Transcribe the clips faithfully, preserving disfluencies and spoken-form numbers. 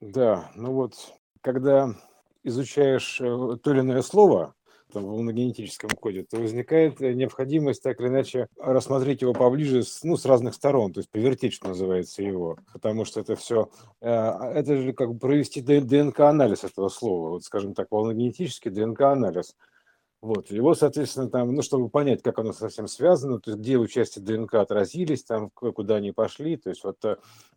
Да, ну вот, когда изучаешь то или иное слово там, в генетическом коде, то возникает необходимость так или иначе рассмотреть его поближе, ну, с разных сторон, то есть повертеть, что называется, его, потому что это все, это же как бы провести ДНК-анализ этого слова, вот, скажем так, волногенетический ДНК-анализ. Вот, его, соответственно, там, ну, чтобы понять, как оно совсем связано, то есть где участия ДНК отразились, там, куда они пошли, то есть вот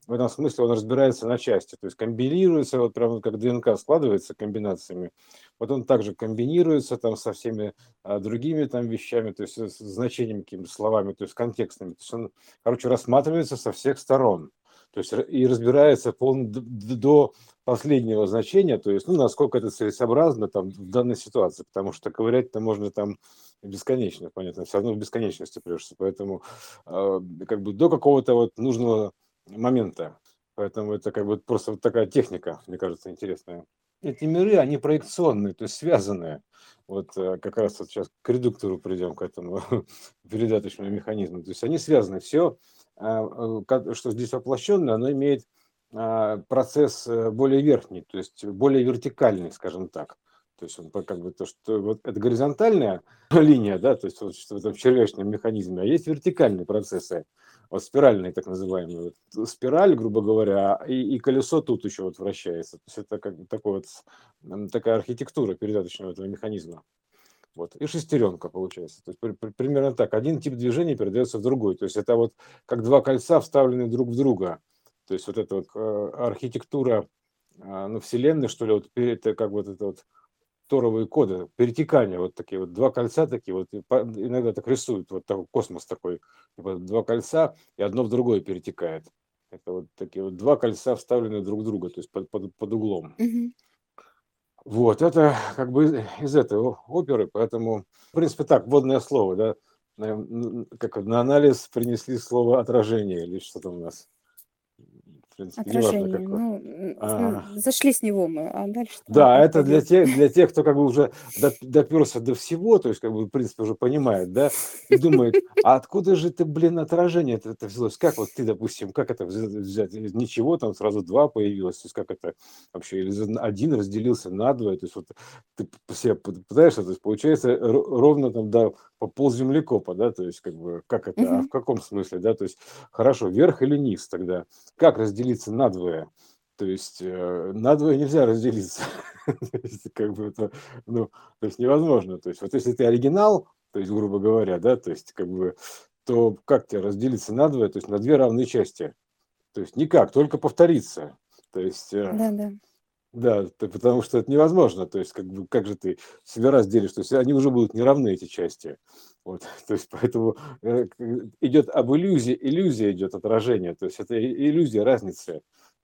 в этом смысле он разбирается на части, то есть комбинируется, вот прямо как ДНК складывается комбинациями, вот он также комбинируется там со всеми а, другими там вещами, то есть с значениями, какими-то словами, то есть контекстными, то есть он, короче, рассматривается со всех сторон. То есть и разбирается полно до последнего значения, то есть, ну, насколько это целесообразно там, в данной ситуации, потому что ковырять-то можно там бесконечно, понятно, все равно в бесконечности прешься, поэтому э, как бы до какого-то вот нужного момента, поэтому это как бы просто вот такая техника, мне кажется, интересная. Эти миры, они проекционные, то есть связанные. Вот как раз вот сейчас к редуктору придем, к этому передаточному механизму. То есть они связаны. Все, что здесь воплощено, оно имеет процесс более верхний, то есть более вертикальный, скажем так. То есть он как бы то, что вот это горизонтальная линия, да, то есть вот в этом червячном механизме, а есть вертикальные процессы, вот спиральные так называемые. Вот спираль, грубо говоря, и, и колесо тут еще вот вращается. То есть это как бы такой вот, такая архитектура передаточного этого механизма. Вот. И шестеренка получается. То есть при, при, примерно так. Один тип движения передается в другой. То есть это вот как два кольца, вставленные друг в друга. То есть вот эта вот архитектура, ну, Вселенной, что ли, вот это как вот это вот торовые коды, перетекания, вот такие вот, два кольца такие, вот иногда так рисуют, вот такой космос такой, типа, два кольца, и одно в другое перетекает. Это вот такие вот два кольца, вставленные друг в друга, то есть под, под, под углом. Mm-hmm. Вот, это как бы из, из этой оперы, поэтому, в принципе, так, вводное слово, да, на, как на анализ принесли слово «отражение» или что-то у нас. В принципе, отражение. Ну, а, зашли с него мы, а дальше... Да, это для тех, для тех, кто как бы уже доперся до всего, то есть как бы в принципе уже понимает, да, и думает, а откуда же ты, блин, отражение это взялось? Как вот ты, допустим, как это взять? Из ничего, там сразу два появилось, то есть как это вообще? Один разделился на два, то есть вот ты себе пытаешься, то есть получается ровно там до полземлекопа, да, то есть как бы как это, uh-huh. а в каком смысле, да, то есть хорошо, вверх или низ тогда? Как разделить? Делиться надвое, то есть э, надвое нельзя разделиться, то есть как бы это, ну, то есть невозможно, то есть вот если ты оригинал, то есть грубо говоря, да, то есть как бы, то как тебе разделиться надвое, то есть на две равные части, то есть никак, только повториться, то есть, э, да, да. Да, то, потому что это невозможно, то есть как бы как же ты себя разделишь, то есть они уже будут неравны, эти части, вот, то есть поэтому э, идет об иллюзии, иллюзия идет отражение, то есть это иллюзия разницы,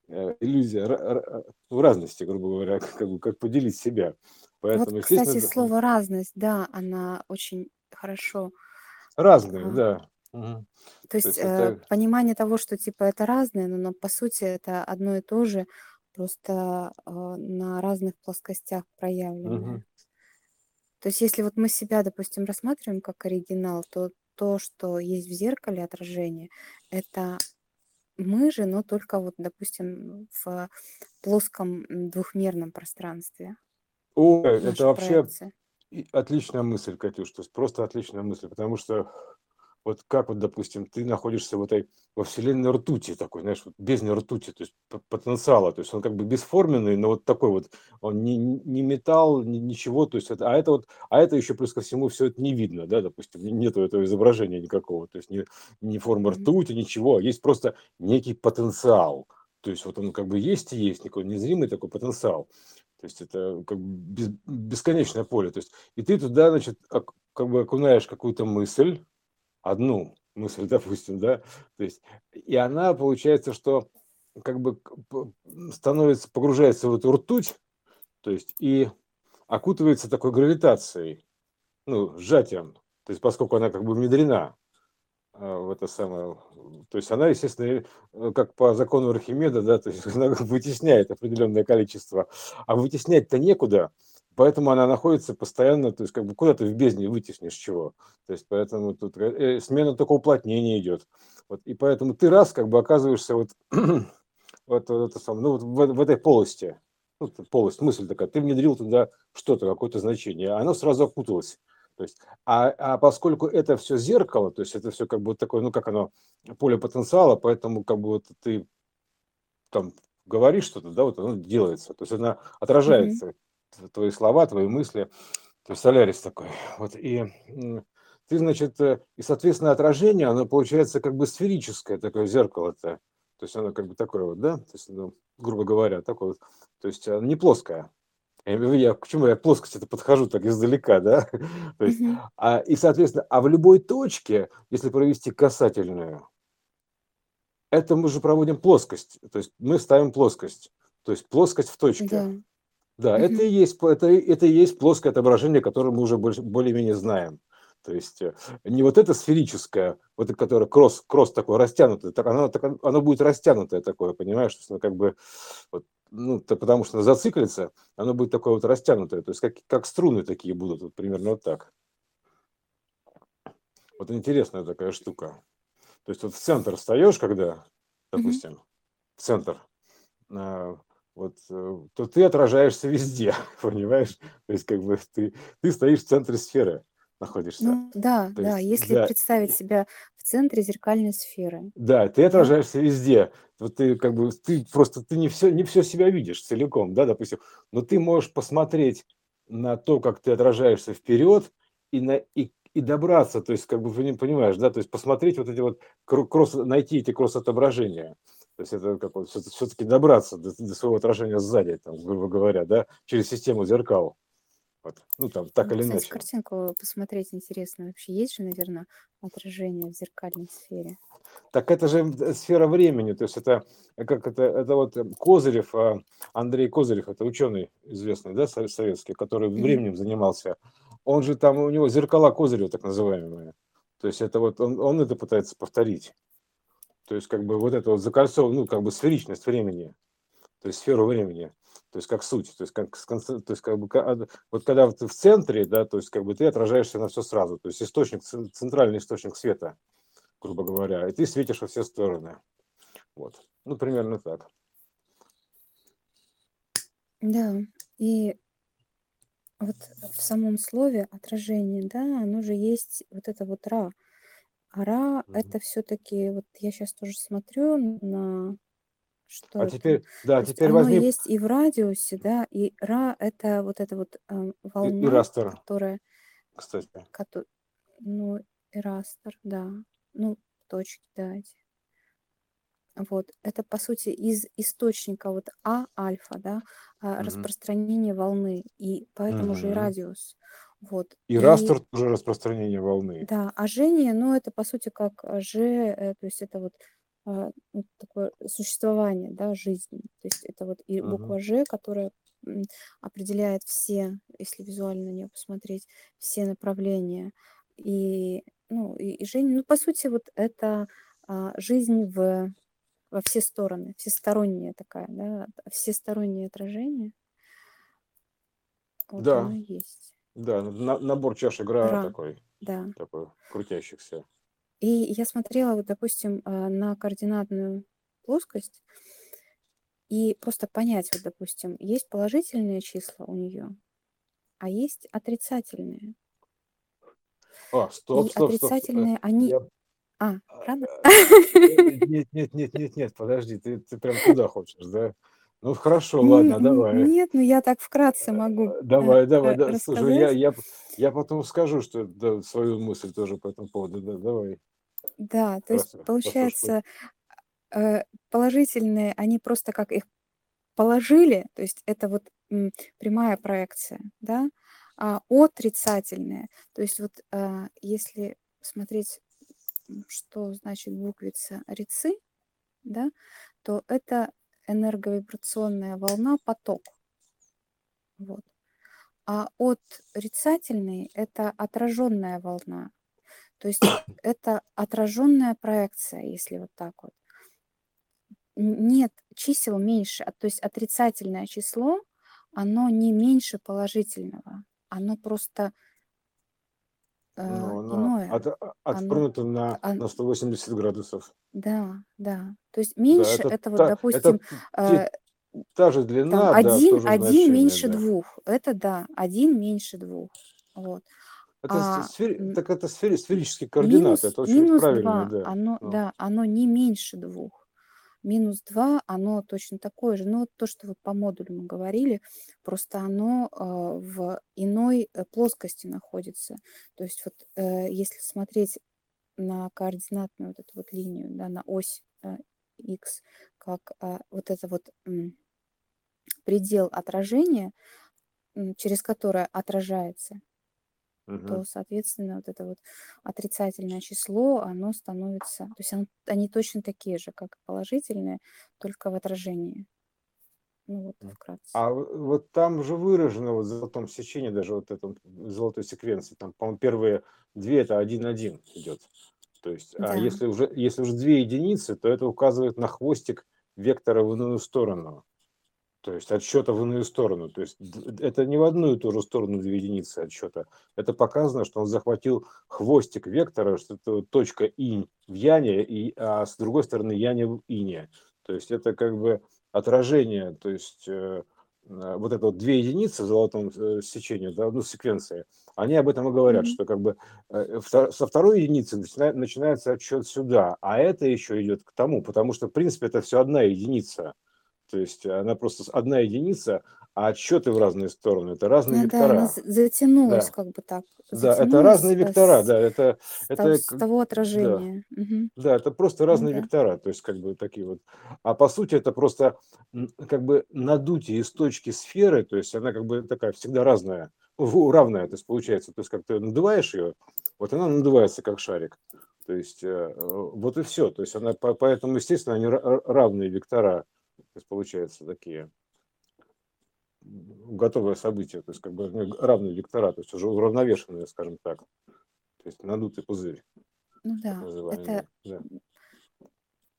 э, иллюзия р- р- в разности, грубо говоря, как, как, как поделить себя. Поэтому, вот, кстати, это... слово «разность», да, она очень хорошо. Разные, а... да. Угу. То есть, то есть э, это... понимание того, что типа это разное, но, но по сути это одно и то же, просто э, на разных плоскостях проявлены. Угу. То есть если вот мы себя, допустим, рассматриваем как оригинал, то то, что есть в зеркале отражение, это мы же, но только вот, допустим, в плоском двухмерном пространстве. О, это вообще отличная мысль, Катюш, то есть просто отличная мысль, потому что вот как вот, допустим, ты находишься в этой, во вселенной ртути такой, знаешь, вот бездне ртути, то есть потенциала, то есть он как бы бесформенный, но вот такой вот, он не, не металл, не, ничего, то есть это, а это вот, а это еще плюс ко всему все это не видно, да, допустим, нету этого изображения никакого, то есть не, не форма ртути, ничего, а есть просто некий потенциал, то есть вот он как бы есть и есть, никакой незримый такой потенциал, то есть это как бы бесконечное поле, то есть и ты туда, значит, как бы окунаешь какую-то мысль, одну мысль, допустим, да, то есть, и она, получается, что как бы становится, погружается в эту ртуть, то есть, и окутывается такой гравитацией, ну, сжатием, то есть, поскольку она как бы внедрена в это самое, то есть, она, естественно, как по закону Архимеда, да, то есть, она вытесняет определенное количество, а вытеснять-то некуда. Поэтому она находится постоянно, то есть как бы куда ты в бездне вытеснишь чего. То есть поэтому тут смена только уплотнения идет. Вот, и поэтому ты раз как бы оказываешься вот это, это сам, ну, вот в, в этой полости, ну, полость, мысль такая, ты внедрил туда что-то, какое-то значение, оно сразу окуталось. То есть, а, а поскольку это все зеркало, то есть это все как бы такое, ну как оно, поле потенциала, поэтому как бы вот ты там говоришь что-то, да, вот оно делается, то есть она отражается, mm-hmm. твои слова, твои мысли, то есть солярис такой, вот, и ты, значит, и, соответственно, отражение, оно получается как бы сферическое, такое зеркало-то, то есть оно как бы такое вот, да, то есть, ну, грубо говоря, такое вот, то есть оно не плоское. Я, к чему я к плоскости-то подхожу так издалека, да? То есть, uh-huh. а, и, соответственно, а в любой точке, если провести касательную, это мы же проводим плоскость, то есть мы ставим плоскость, то есть плоскость в точке. Yeah. Да, uh-huh. это, и есть, это, это и есть плоское отображение, которое мы уже больше, более-менее знаем. То есть не вот это сферическое, вот это, которое кросс, кросс такой растянутый, так оно, так оно будет растянутое такое, понимаешь, что оно как бы... Вот, ну, то потому что зациклится, оно будет такое вот растянутое, то есть как, как струны такие будут, вот примерно вот так. Вот интересная такая штука. То есть вот в центр встаешь, когда, допустим, mm-hmm. в центр, вот, то ты отражаешься везде, понимаешь? То есть как бы ты, ты стоишь в центре сферы, находишься. Ну, да, то да, есть, если да. представить себя в центре зеркальной сферы. Да, ты отражаешься везде. Вот ты как бы, ты просто, ты не все, не все себя видишь целиком, да, допустим, но ты можешь посмотреть на то, как ты отражаешься вперед и, на, и, и добраться, то есть, как бы, понимаешь, да, то есть посмотреть вот эти вот, кросс, найти эти кросс-отображения, то есть это как вот, все-таки добраться до, до своего отражения сзади, там, грубо говоря, да, через систему зеркал. Вот. Ну, там, так ну, или кстати, иначе. Картинку посмотреть интересно. Вообще есть же, наверное, отражение в зеркальной сфере. Так это же сфера времени. То есть это, как это, это вот Козырев, Андрей Козырев, это ученый известный, да, советский, который временем mm-hmm. занимался. Он же там, у него зеркала Козырева так называемые. То есть это вот, он, он это пытается повторить. То есть как бы вот это вот закольцованное, ну, как бы сферичность времени. То есть сферу времени. То есть как суть, то есть как, то есть как бы вот когда ты в центре, да, то есть как бы ты отражаешься на все сразу, то есть источник, центральный источник света, грубо говоря, и ты светишь во все стороны, вот, ну примерно так. Да, и вот в самом слове отражение, да, оно же есть вот это вот ра, а ра mm-hmm. это все-таки вот я сейчас тоже смотрю на что а это? Теперь, да, теперь есть, возьми... оно есть и в радиусе, да, и ра это вот эта вот э, волна, и, и которая, кстати, кото... ну ирастер, да, ну точки, да, эти. Вот это по сути из источника вот а альфа, да, mm-hmm. распространение волны и поэтому mm-hmm. же и радиус. Вот. И, и растер тоже распространение волны. Да, а жжение, ну это по сути как же, то есть это вот такое существование, да, жизни. То есть это вот и буква Ж, которая определяет все, если визуально на нее посмотреть, все направления. И, ну, и, и Женя, ну, по сути, вот это а, жизнь в, во все стороны, всесторонняя такая, да, всестороннее отражение. Вот да. оно и есть. Да, на, набор чаш игра такой, да. такой, крутящихся. И я смотрела, вот, допустим, на координатную плоскость и просто понять, вот, допустим, есть положительные числа у нее, а есть отрицательные. А, стоп, и стоп, отрицательные стоп, стоп. они... Я... А, правда? Нет, нет, нет, нет, нет, подожди, ты, ты прям туда хочешь, да? Ну, хорошо, ладно, ну, давай. Нет, ну я так вкратце могу Давай, давай, да, слушай, я, я, я потом скажу, что да, свою мысль тоже по этому поводу, да, давай. Да, то есть, получается, положительные, они просто как их положили, то есть это вот прямая проекция, да, а отрицательные, то есть вот если смотреть, что значит буквица рицы, да, то это... энерговибрационная волна, поток. Вот. А отрицательный – это отраженная волна. То есть это отраженная проекция, если вот так вот. Нет чисел меньше. То есть отрицательное число, оно не меньше положительного. Оно просто Ну, она от, отпрыгнута на, а, на сто восемьдесят градусов. Да, да. То есть меньше, да, это, это вот, та, допустим... Это, э, та же длина, там, один, да, один значение, меньше да. двух. Это да, один меньше двух. Вот. Это, а, сфери, так это сфери, сферические координаты. Минус, это очень минус правильно. два, да. Оно, ну. да, оно не меньше двух. Минус два, оно точно такое же. Но то, что вот по модулю мы говорили, просто оно в иной плоскости находится. То есть вот если смотреть на координатную вот эту вот линию, да, на ось X, как вот это вот предел отражения, через которое отражается, угу. то, соответственно, вот это вот отрицательное число, оно становится... То есть он, они точно такие же, как и положительные, только в отражении. Ну вот, вкратце. А вот там же выражено, вот в золотом сечении, даже вот в этом золотой секвенции, там, по-моему, первые две, это один-один идет. То есть, да. А если уже, если уже две единицы, то это указывает на хвостик вектора в иную сторону. То есть отсчета в иную сторону. То есть это не в одну и ту же сторону две единицы отсчета. Это показано, что он захватил хвостик вектора, что это точка инь в яне, и, а с другой стороны яне в ине. То есть это как бы отражение, то есть э, вот это вот две единицы в золотом сечении, да, ну, секвенции, они об этом и говорят, mm-hmm. что как бы э, втор- со второй единицы начина- начинается отсчет сюда, а это еще идет к тому, потому что в принципе это все одна единица. То есть она просто одна единица, а отсчеты в разные стороны. Это разные ну, вектора. Да, она затянулась да. как бы так. Да, это разные вектора. С, да, это, с, это, с того отражения. Да, угу. да это просто разные да. вектора. То есть как бы такие вот. А по сути это просто как бы надутие из точки сферы. То есть она как бы такая всегда разная, равная. То есть получается, то есть как ты надуваешь ее, вот она надувается как шарик. То есть вот и все. То есть она, поэтому, естественно, они равные вектора. То есть получаются такие готовые события, то есть как бы равные вектора, то есть уже уравновешенные, скажем так, то есть надутый пузырь. Ну да, это да.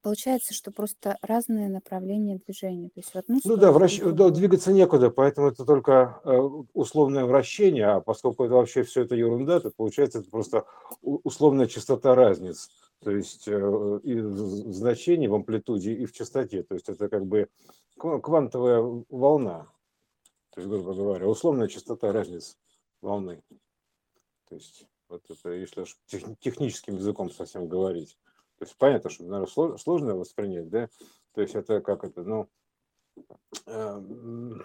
получается, что просто разные направления движения. То есть в одну сторону, ну да, вращ... да, двигаться некуда, поэтому это только условное вращение, а поскольку это вообще все это ерунда, то получается это просто условная частота разниц. То есть и в значении, в амплитуде, и в частоте. То есть это как бы квантовая волна. То есть, грубо говоря, условная частота разниц волны. То есть вот это, если уж техническим языком совсем говорить. То есть понятно, что, наверное, сложно воспринять, да? То есть это как это, ну...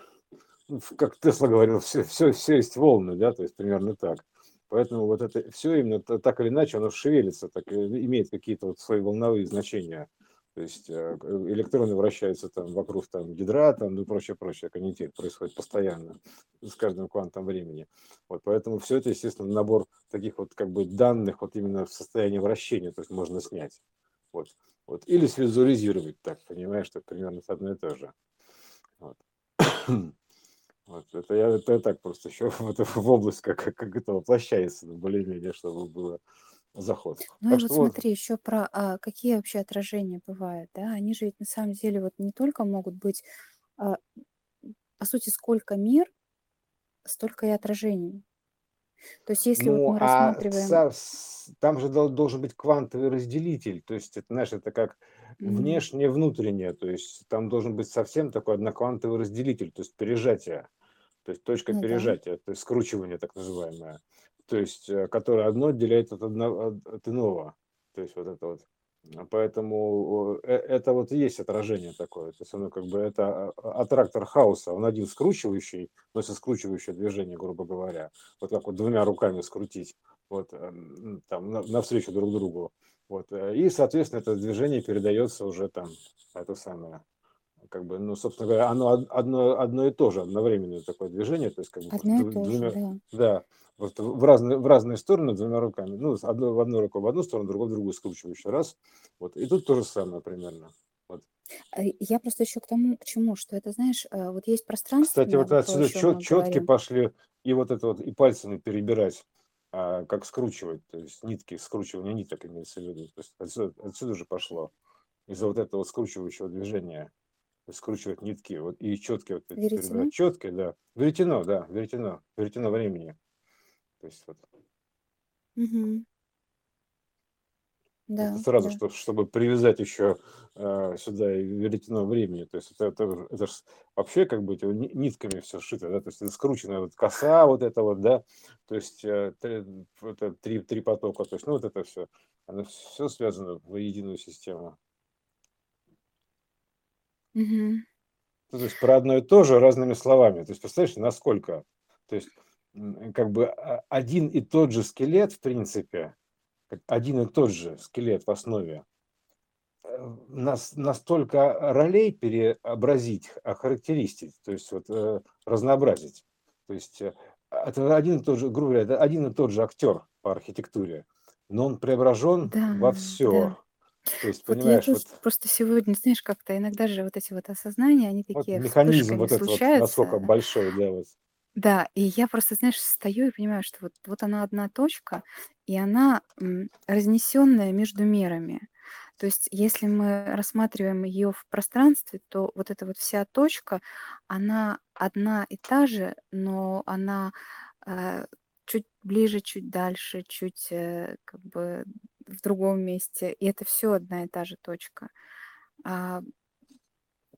Как Тесла говорил, все, все, все есть волны, да? То есть примерно так. Поэтому вот это все именно так или иначе, оно шевелится, так, имеет какие-то вот свои волновые значения. То есть электроны вращаются там вокруг там, ядра, там, ну и прочее-прочее. Конъюнктив происходит постоянно с каждым квантом времени. Вот, поэтому все это, естественно, набор таких вот как бы данных вот именно в состоянии вращения, то есть можно снять. Вот, вот. Или свизуализировать так, понимаешь, что примерно одно и то же. Вот. Вот, это, я, это я так просто еще вот, в область, как, как это воплощается, более-менее, чтобы был заход. Ну так и вот смотри, вот... еще про а, какие вообще отражения бывают, да? Они же ведь на самом деле вот не только могут быть, а, по сути, сколько мир, столько и отражений. То есть если ну, вот мы а рассматриваем... Со, там же должен быть квантовый разделитель, то есть это, знаешь, это как... Внешнее, внутреннее, то есть там должен быть совсем такой одноквантовый разделитель, то есть пережатие, то есть точка ну, пережатия, да. то есть скручивание так называемое, то есть которое одно отделяет от, одного, от иного, то есть вот это вот. Поэтому это вот и есть отражение такое, то есть оно как бы это аттрактор хаоса, он один скручивающий, но это скручивающее движение, грубо говоря, вот как вот двумя руками скрутить, вот там навстречу друг другу. Вот. И, соответственно, это движение передается уже там, это самое, как бы, ну, собственно говоря, оно одно, одно и то же, одновременное такое движение, то есть как бы д- двумя, же, да. Да, вот в, разные, в разные стороны двумя руками, ну, одно, в одну руку в одну сторону, другую в другую скручивающий раз, вот, и тут то же самое примерно. Вот. Я просто еще к тому, к чему, что это, знаешь, вот есть пространство. Кстати, вот отсюда чет, четки пошли, и вот это вот, и пальцами перебирать. Как скручивать, то есть нитки, скручивание ниток имеется в виду. То есть отсюда, отсюда же пошло, из-за вот этого скручивающего движения, скручивать нитки, вот и четки, вот, веретено? Четки, да, веретено, да, веретено, веретено времени. То есть вот. Мгм. Да, Это сразу, да. что, чтобы привязать еще сюда и веретено времени. То есть это, это, ж- это ж вообще как бы эти ни- нитками все сшито, да? То есть это скрученная вот коса вот эта вот, да, то есть э, тре- это три, три потока, то есть ну вот это все, оно все связано в единую систему. Мгм. Ну, то есть про одно и то же разными словами. То есть представляешь, насколько? То есть м, как бы а, один и тот же скелет, в принципе, как один и тот же скелет в основе, э, нас настолько ролей переобразить, х- охарактеристить, то есть вот э, разнообразить. То есть э, а- это один и тот же, грубо говоря, это один и тот же актер по архитектуре, но он преображен Да, во да. все. То есть, Вот я понимаешь, тоже вот, просто сегодня, знаешь, как-то иногда же вот эти вот осознания, они вот такие механизм вспышками вот этот вот, насколько случаются. большой, да, вот. Да, и я просто, знаешь, встаю и понимаю, что вот, вот она одна точка, и она разнесенная между мерами. То есть, если мы рассматриваем ее в пространстве, то вот эта вот вся точка, она одна и та же, но она э, чуть ближе, чуть дальше, чуть э, как бы в другом месте. И это все одна и та же точка. А,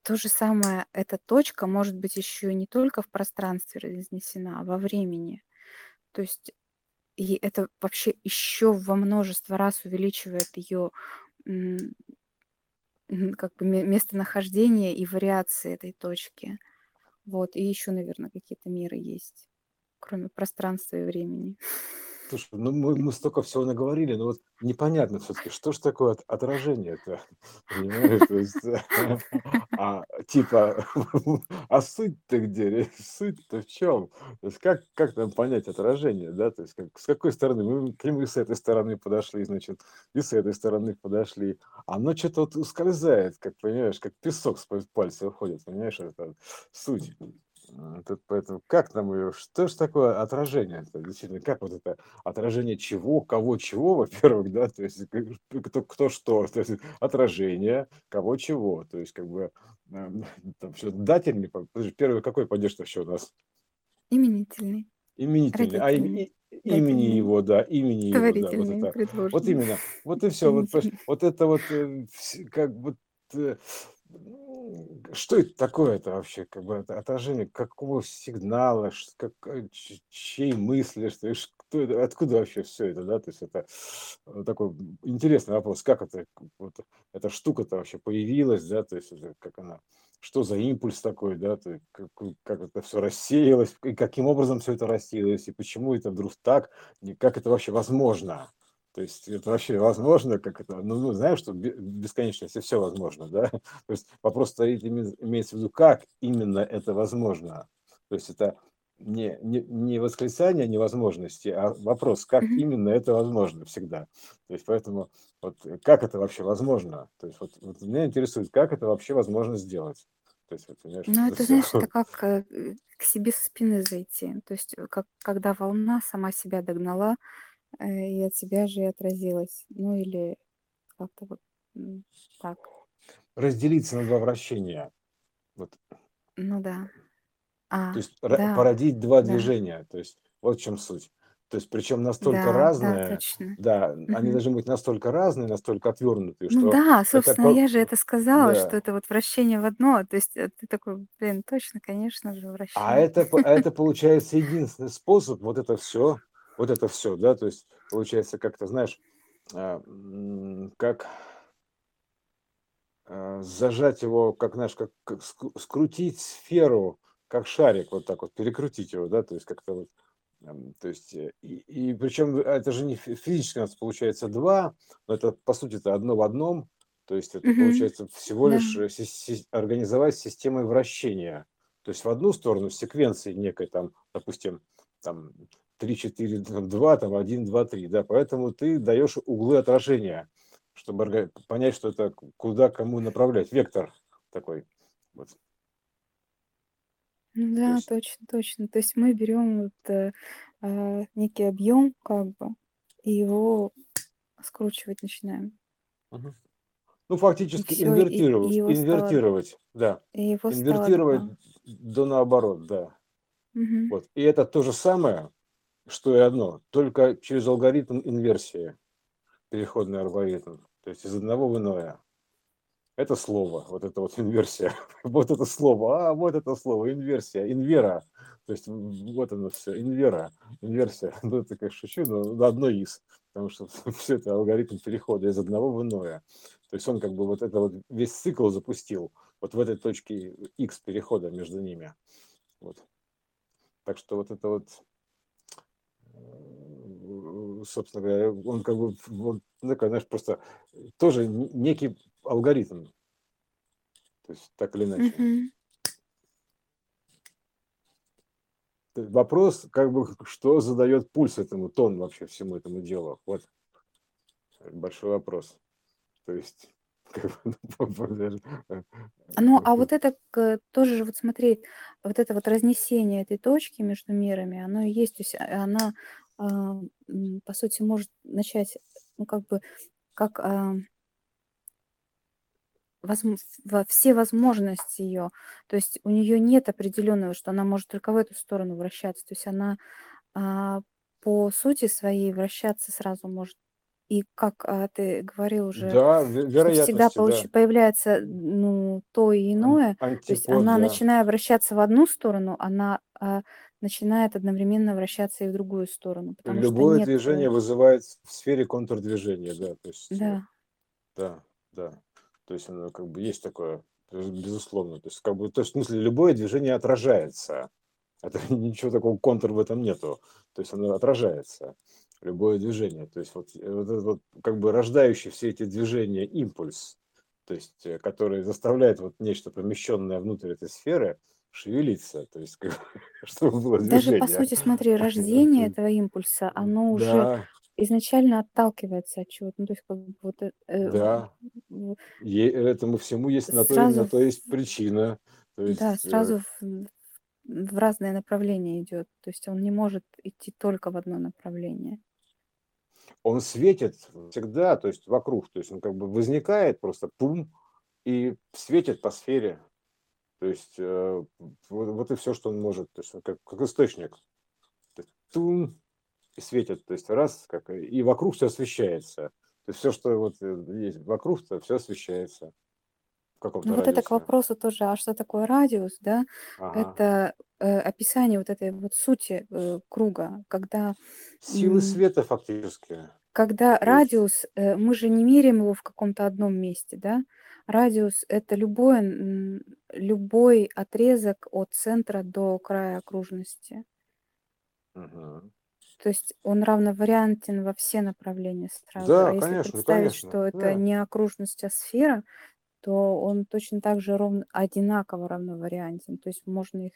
то же самое, эта точка может быть еще не только в пространстве разнесена, а во времени. То есть и это вообще еще во множество раз увеличивает ее как бы ме- местонахождение и вариации этой точки. Вот, и еще, наверное, какие-то меры есть, кроме пространства и времени. Слушай, ну мы, мы столько всего наговорили, но вот непонятно все-таки, что же такое от- отражение-то, понимаешь? То есть, а, типа, а суть-то где? Ре- Суть-то в чем? То есть как, как нам понять отражение, да? То есть как, с какой стороны? Мы к нему и с этой стороны подошли, значит, и с этой стороны подошли. Оно что-то вот ускользает, как, понимаешь, как песок с пальца уходит, понимаешь, это суть. М, Тут поэтому как нам ее, что же такое отражение? Действительно, как вот это отражение чего, кого, чего, во-первых, да, то есть как ж- кто, кто что, то есть отражение кого, чего, то есть как бы эм, там все дательный, по- подожди, первый какой падеж вообще у нас? Именительный, Именительный, а им- родительный, и- имени дательный, его, да, имени его, да, вот творительный, это, вот предложный, именно, вот и все, вот, понимаешь, именительный. вот это вот э, вс- как вот э, м, что это такое это вообще, как бы это отражение какого сигнала, ш- как, э, ч- чьей мысли, что, и ш- кто это, откуда вообще все это, да, то есть это э, такой м, интересный вопрос, как это, к- вот эта штука-то вообще появилась, да, то есть это как она, что за импульс такой, да, то есть как, как это все рассеялось, и каким образом все это рассеялось, и почему это вдруг так, и как это вообще возможно. То есть это вообще возможно, как это, ну, ну знаешь, что бе- в бесконечности все возможно, да? То есть вопрос стоит, име- имеется в виду, как именно это возможно. То есть это не, не, не восклицание невозможности, а вопрос, как Мгм. именно это возможно всегда. То есть поэтому вот э, как это вообще возможно? То есть вот, вот меня интересует, как это вообще возможно сделать. То есть вот, понимаешь, Ну, вот это это, все. знаешь, это как э, э, к себе со спины зайти. То есть, э, как, когда волна сама себя догнала, э, и от себя же и отразилась. Ну, или как-то вот м, так. Разделиться на два вращения. Вот. Ну, да. А, То есть ра- да, породить два да, движения. То есть вот в чем суть. То есть причем настолько да, да, разные, точно. да, они Мгм. должны быть настолько разные, настолько отвернутые, Ну что да, это собственно, по- я же это сказала, что да. это вот вращение в одно. То есть э, ты такой, блин, точно, конечно же, А вращение. это, по- это получается единственный способ, вот это все, вот это все, да, то есть получается как-то, знаешь, а, м, как а, зажать его, как, знаешь, как, как ск- скрутить сферу, как шарик, вот так вот, перекрутить его, да, то есть как-то вот, эм, то есть, э, и, и причем это же не фи- физически у нас получается два, но это, по сути, это одно в одном, то есть это Мгм. получается всего Да, лишь э, си- си- организовать системой вращения, то есть в одну сторону в секвенции некой там, допустим, там три, четыре, там, два, там один, два, три, да, поэтому ты даешь углы отражения, чтобы орга- понять, что это к- куда, кому направлять, вектор такой, вот, ну то да, есть точно, точно. То есть мы берем вот, э, э, некий объем, как бы, и его скручивать начинаем. Мгм. Ну, И фактически все, и, и инвертировать, его стало, инвертировать, да. и его стало Инвертировать два. до наоборот, да. Мгм. Вот. И это то же самое, что и одно, только через алгоритм инверсии, переходный алгоритм, то есть из одного в иное. Это слово, вот это вот инверсия, вот это слово, а вот это слово, инверсия, инвера, то есть вот оно все, инвера, инверсия, ну это как шучу, но одно из, потому что все это алгоритм перехода из одного в иное. То есть он как бы вот это вот весь цикл запустил, вот в этой точке X перехода между ними. Вот. Так что вот это вот, собственно говоря, он как бы, он, знаешь, просто тоже некий алгоритм, то есть так или иначе. Mm-hmm. Вопрос, как бы, что задает пульс этому, тон вообще всему этому делу, вот большой вопрос. То есть, ну, а вот это тоже, вот смотри, вот это вот разнесение этой точки между мирами, оно и есть, то есть она, по сути, может начать, ну, как бы, как все возможности ее, то есть у нее нет определенного, что она может только в эту сторону вращаться, то есть она по сути своей вращаться сразу может. И как а, ты говорил уже, да, всегда получ... да. появляется ну, то и иное. Антипод, то есть она, да. начиная вращаться в одну сторону, она а, начинает одновременно вращаться и в другую сторону. Любое движение нет... вызывает в сфере контрдвижение, да. То есть, да. да, да. То есть оно как бы есть такое, безусловно. То есть, как бы, то есть в смысле любое движение отражается. Это, ничего такого контр в этом нету. То есть оно отражается. Любое движение, то есть вот, вот этот вот как бы рождающий все эти движения импульс, то есть который заставляет вот нечто помещенное внутрь этой сферы шевелиться, то есть как, чтобы было движение. Даже по сути, смотри, рождение этого импульса, оно уже да. изначально отталкивается от чего-то, ну то есть как бы вот. Э, да. Е- этому всему есть на то, на то есть причина. То есть, да, сразу. В... в разные направления идет, то есть он не может идти только в одно направление. Он светит всегда, то есть вокруг, то есть он как бы возникает просто пум и светит по сфере, то есть э, вот, вот и все, что он может, то есть он как, как источник, то есть, тум и светит, то есть раз как и вокруг все освещается, то есть все, что вот есть вокруг, то все освещается. Ну, радиусе. Вот это к вопросу тоже, а что такое радиус, да? Ага. Это э, описание вот этой вот сути э, круга, когда... Силы света фактически. Когда радиус, э, мы же не меряем его в каком-то одном месте, да? Радиус – это любой, любой отрезок от центра до края окружности. Угу. То есть он равновариантен во все направления сразу. Да, а если конечно, представить, конечно. Что это да. не окружность, а сфера, то он точно так же ровно, одинаково равновариантен. То есть можно их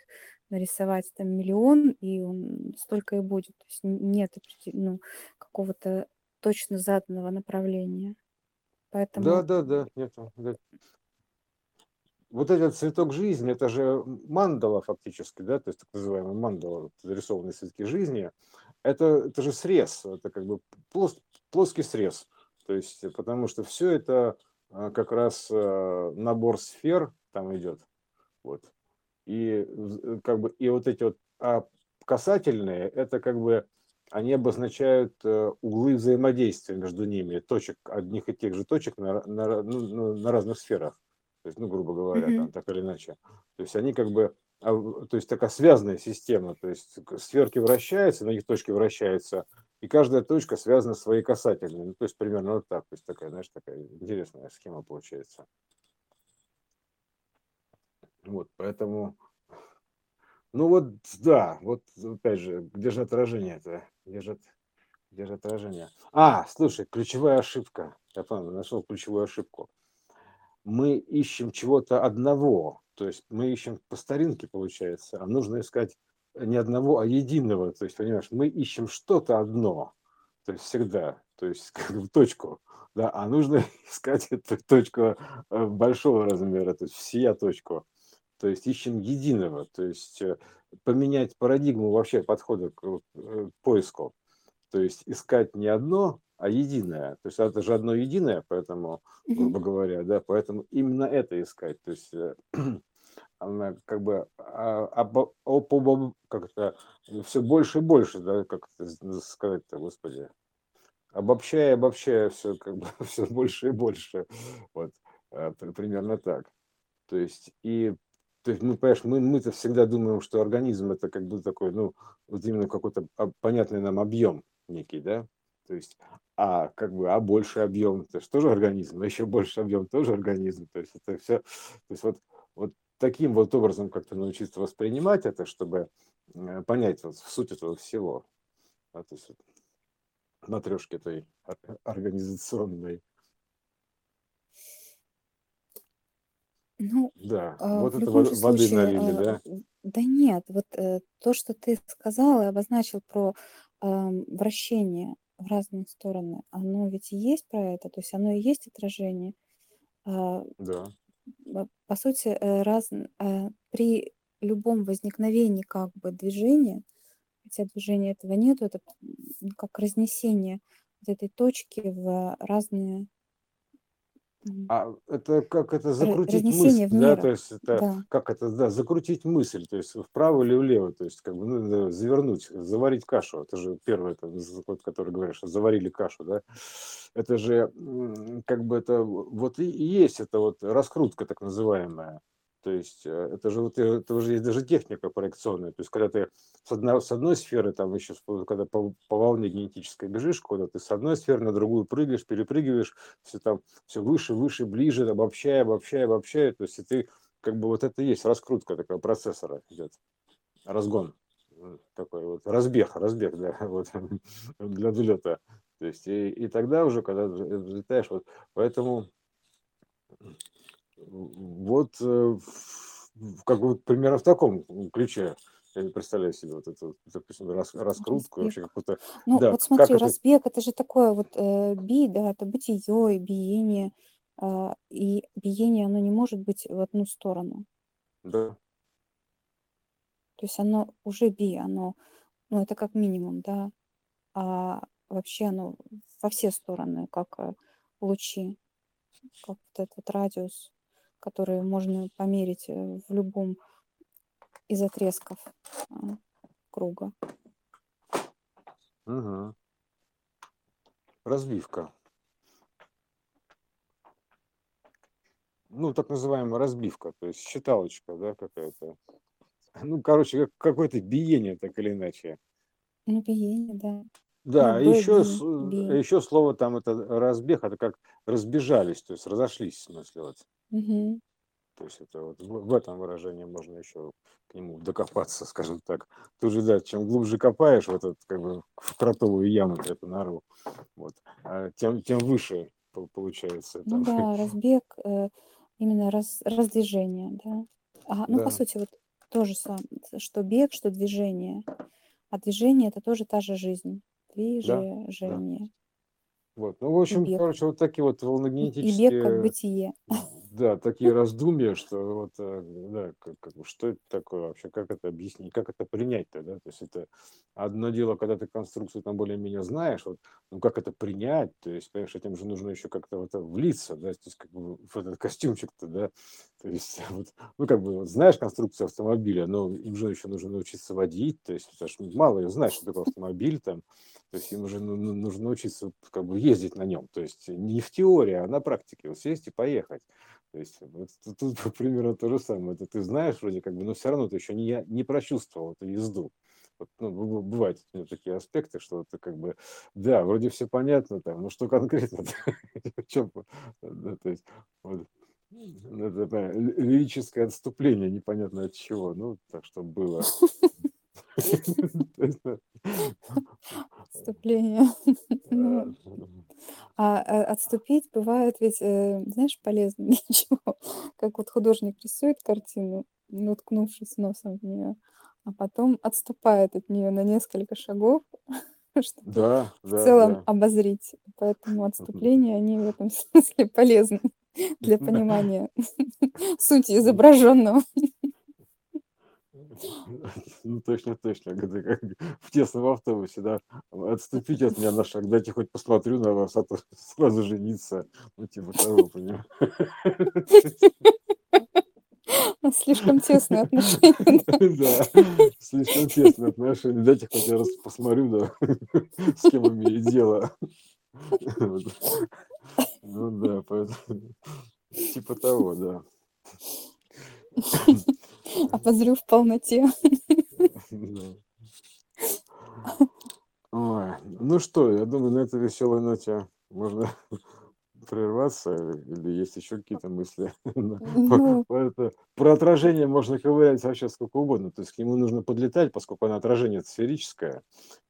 нарисовать там миллион, и он столько и будет. То есть нет ну, какого-то точно заданного направления. Поэтому... Да, да, да. Нет, да. Вот этот цветок жизни, это же мандала фактически, да, то есть так называемая мандала, зарисованные цветки жизни, это, это же срез, это как бы плос, плоский срез. То есть потому что все это... как раз набор сфер там идет, вот, и как бы и вот эти вот а касательные, это как бы они обозначают углы взаимодействия между ними, точек одних и тех же точек на, на, ну, на разных сферах, то есть, ну, грубо говоря, mm-hmm. там, так или иначе, то есть они как бы, то есть такая связанная система, то есть сферки вращаются, на них точки вращаются, и каждая точка связана своей касательной. Ну, то есть примерно вот так. То есть такая, знаешь, такая интересная схема получается. Вот, поэтому... Ну вот, да, вот опять же, где же отражение-то? Где же, где же отражение? А, слушай, ключевая ошибка. Я понял, нашел ключевую ошибку. Мы ищем чего-то одного. То есть мы ищем по старинке, получается. А нужно искать... не одного, а единого, то есть, понимаешь, мы ищем что-то одно, то есть всегда, то есть как бы точку, да, а нужно искать эту точку большого размера, то есть всея точку, то есть ищем единого, то есть поменять парадигму вообще подхода к поиску, то есть искать не одно, а единое, то есть это же одно единое, поэтому, грубо говоря, да, поэтому именно это искать, то есть она как бы об, об, об, об, как-то все больше и больше, да, как сказать-то, господи, обобщая, обобщая все, как бы, все больше и больше, вот, примерно так. То есть, и, то есть мы, понимаешь, мы, мы-то всегда думаем, что организм это как бы такой, ну, вот именно какой-то понятный нам объем некий, да, то есть, а как бы, а больше объем, это же тоже организм, а еще больше объем тоже организм, то есть это все, то есть вот, вот таким вот образом как-то научиться воспринимать это, чтобы понять вот суть этого всего, а, то есть вот, матрешки этой организационной. Ну, да, э, вот в это любом воды случае, налили, э, да? Да нет, вот э, то, что ты сказал и обозначил про э, вращение в разные стороны, оно ведь и есть про это, то есть оно и есть отражение. Э, да. По сути, э, раз, э, при любом возникновении как бы движения, хотя движения этого нету, это как разнесение вот этой точки в разные... А это как это закрутить мысль, да, то есть это да. Как это, да, закрутить мысль, то есть вправо или влево, то есть как бы ну, завернуть, заварить кашу, это же первое, это, который говоришь, заварили кашу, да, это же как бы это вот и есть это вот раскрутка так называемая, то есть это же вот это уже есть даже техника проекционная, то есть когда ты с одной, с одной сферы там еще когда по, по волне генетической бежишь, куда ты с одной сферы на другую прыгаешь, перепрыгиваешь, все там все выше, выше, ближе, обобщая, обобщая, обобщая, то есть и ты как бы вот это и есть раскрутка такого процессора идет, разгон такой вот разбег, разбег да, вот, для взлета, то есть и, и тогда уже когда взлетаешь, вот поэтому вот как бы примерно в таком ключе. Я не представляю себе вот эту, допустим, раскрутку разбег. Вообще какую-то... Ну, да, вот смотри, разбег, это... это же такое вот э, би, да, это бытие и биение, э, и биение, оно не может быть в одну сторону. Да. То есть оно уже би, оно, ну, это как минимум, да, а вообще оно во все стороны, как лучи, как вот этот радиус, который можно померить в любом... из отрезков круга. Угу. Разбивка. Ну, так называемая разбивка, то есть считалочка, да, какая-то. Ну, короче, как, какое-то биение, так или иначе. Ну, биение, да. Да, ну, еще, биение. Еще слово там, это разбег, это как разбежались, то есть разошлись, в смысле, вот. Угу. То есть это вот в этом выражении можно еще к нему докопаться, скажем так. Тут же, да, чем глубже копаешь в этот, как бы, в кротовую яму, эту нору, вот, тем, тем выше получается. Ну да, разбег, именно раз, раздвижение, да. А, ну, да. По сути, вот то же самое, что бег, что движение. А движение – это тоже та же жизнь. Движение. Да, да. Вот, ну, в общем, бег. Короче, вот такие вот волногенетические... И бег как бытие. Да, такие раздумья, что вот, да, как, как, что это такое вообще, как это объяснить, как это принять-то, да, то есть это одно дело, когда ты конструкцию там более-менее знаешь, вот, ну как это принять, то есть, понимаешь, этим же нужно еще как-то вот влиться, да, то есть как бы в этот костюмчик-то, да, то есть вот, ну как бы вот, знаешь конструкцию автомобиля, но им же еще нужно научиться водить, то есть потому что мало ее знаешь, что такое автомобиль там, то есть им уже нужно научиться как бы ездить на нем, то есть не в теории, а на практике, вот сесть и поехать. То есть вот, тут примерно то же самое. Это ты знаешь вроде как бы, но все равно ты еще не, не прочувствовал эту езду. Вот, ну, бывают у меня такие аспекты, что это как бы, да, вроде все понятно, там, но что конкретно? Лирическое отступление, непонятно от чего. Ну, так что было. Отступление. А отступить бывает ведь, знаешь, полезно ничего. Как вот художник рисует картину, уткнувшись носом в нее, а потом отступает от нее на несколько шагов, чтобы да, в да, целом да. обозрить. Поэтому отступления, они в этом смысле полезны для понимания сути изображенного. Ну, точно, точно. Как в тесном автобусе, да. Отступите от меня на шаг, дайте хоть посмотрю на вас, а то сразу жениться. Ну, типа того, понимаешь. быть слишком тесные отношения. Да, слишком тесные отношения. Дайте хоть я раз посмотрю, да, с кем имею дело. Ну да, поэтому типа того, да. Обозрю в полноте. Ну что, я думаю, на этой веселой ноте можно прерваться, или есть еще какие-то мысли? Ну, про отражение можно ковырять вообще сколько угодно, то есть к нему нужно подлетать, поскольку оно отражение сферическое,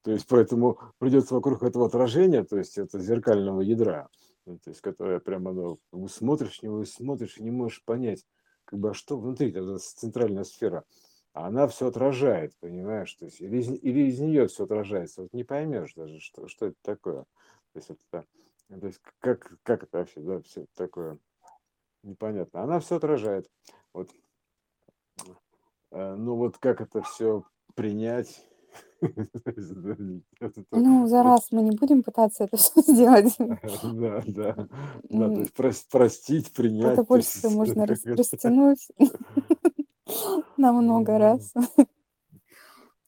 то есть поэтому придется вокруг этого отражения, то есть это зеркального ядра, то есть которое прямо ну, смотришь, него смотришь и не можешь понять, как бы, а что внутри, это центральная сфера, а она все отражает, понимаешь, то есть или из, или из нее все отражается, вот не поймешь даже, что, что это такое, то есть это То есть как, как это вообще, да, все такое непонятно. Она все отражает. Вот. Ну вот как это все принять? Ну, за раз мы не будем пытаться это все сделать. Да, да. Надо простить, принять. Это больше можно растянуть на много раз.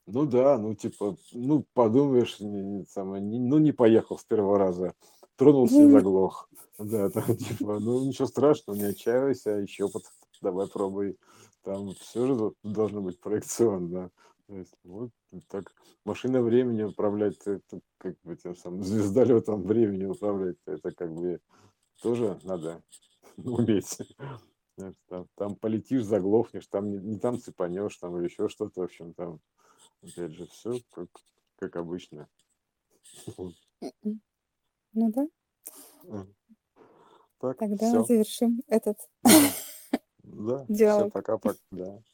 Ну да, ну типа, ну подумаешь, ну не поехал с первого раза. Тронулся и заглох. Да, там типа, ну ничего страшного, не отчаивайся, еще под, давай пробуй. Там все же должно быть проекционно. То есть, вот так машина времени управлять, это как бы тем самым звездолетом времени управлять, это как бы тоже надо уметь. Там, там полетишь, заглохнешь, там не, не там цепанешь, там или еще что-то, в общем, там опять же все как, как обычно. Ну да. Так, Тогда все. Завершим этот. Да, все, пока-пока.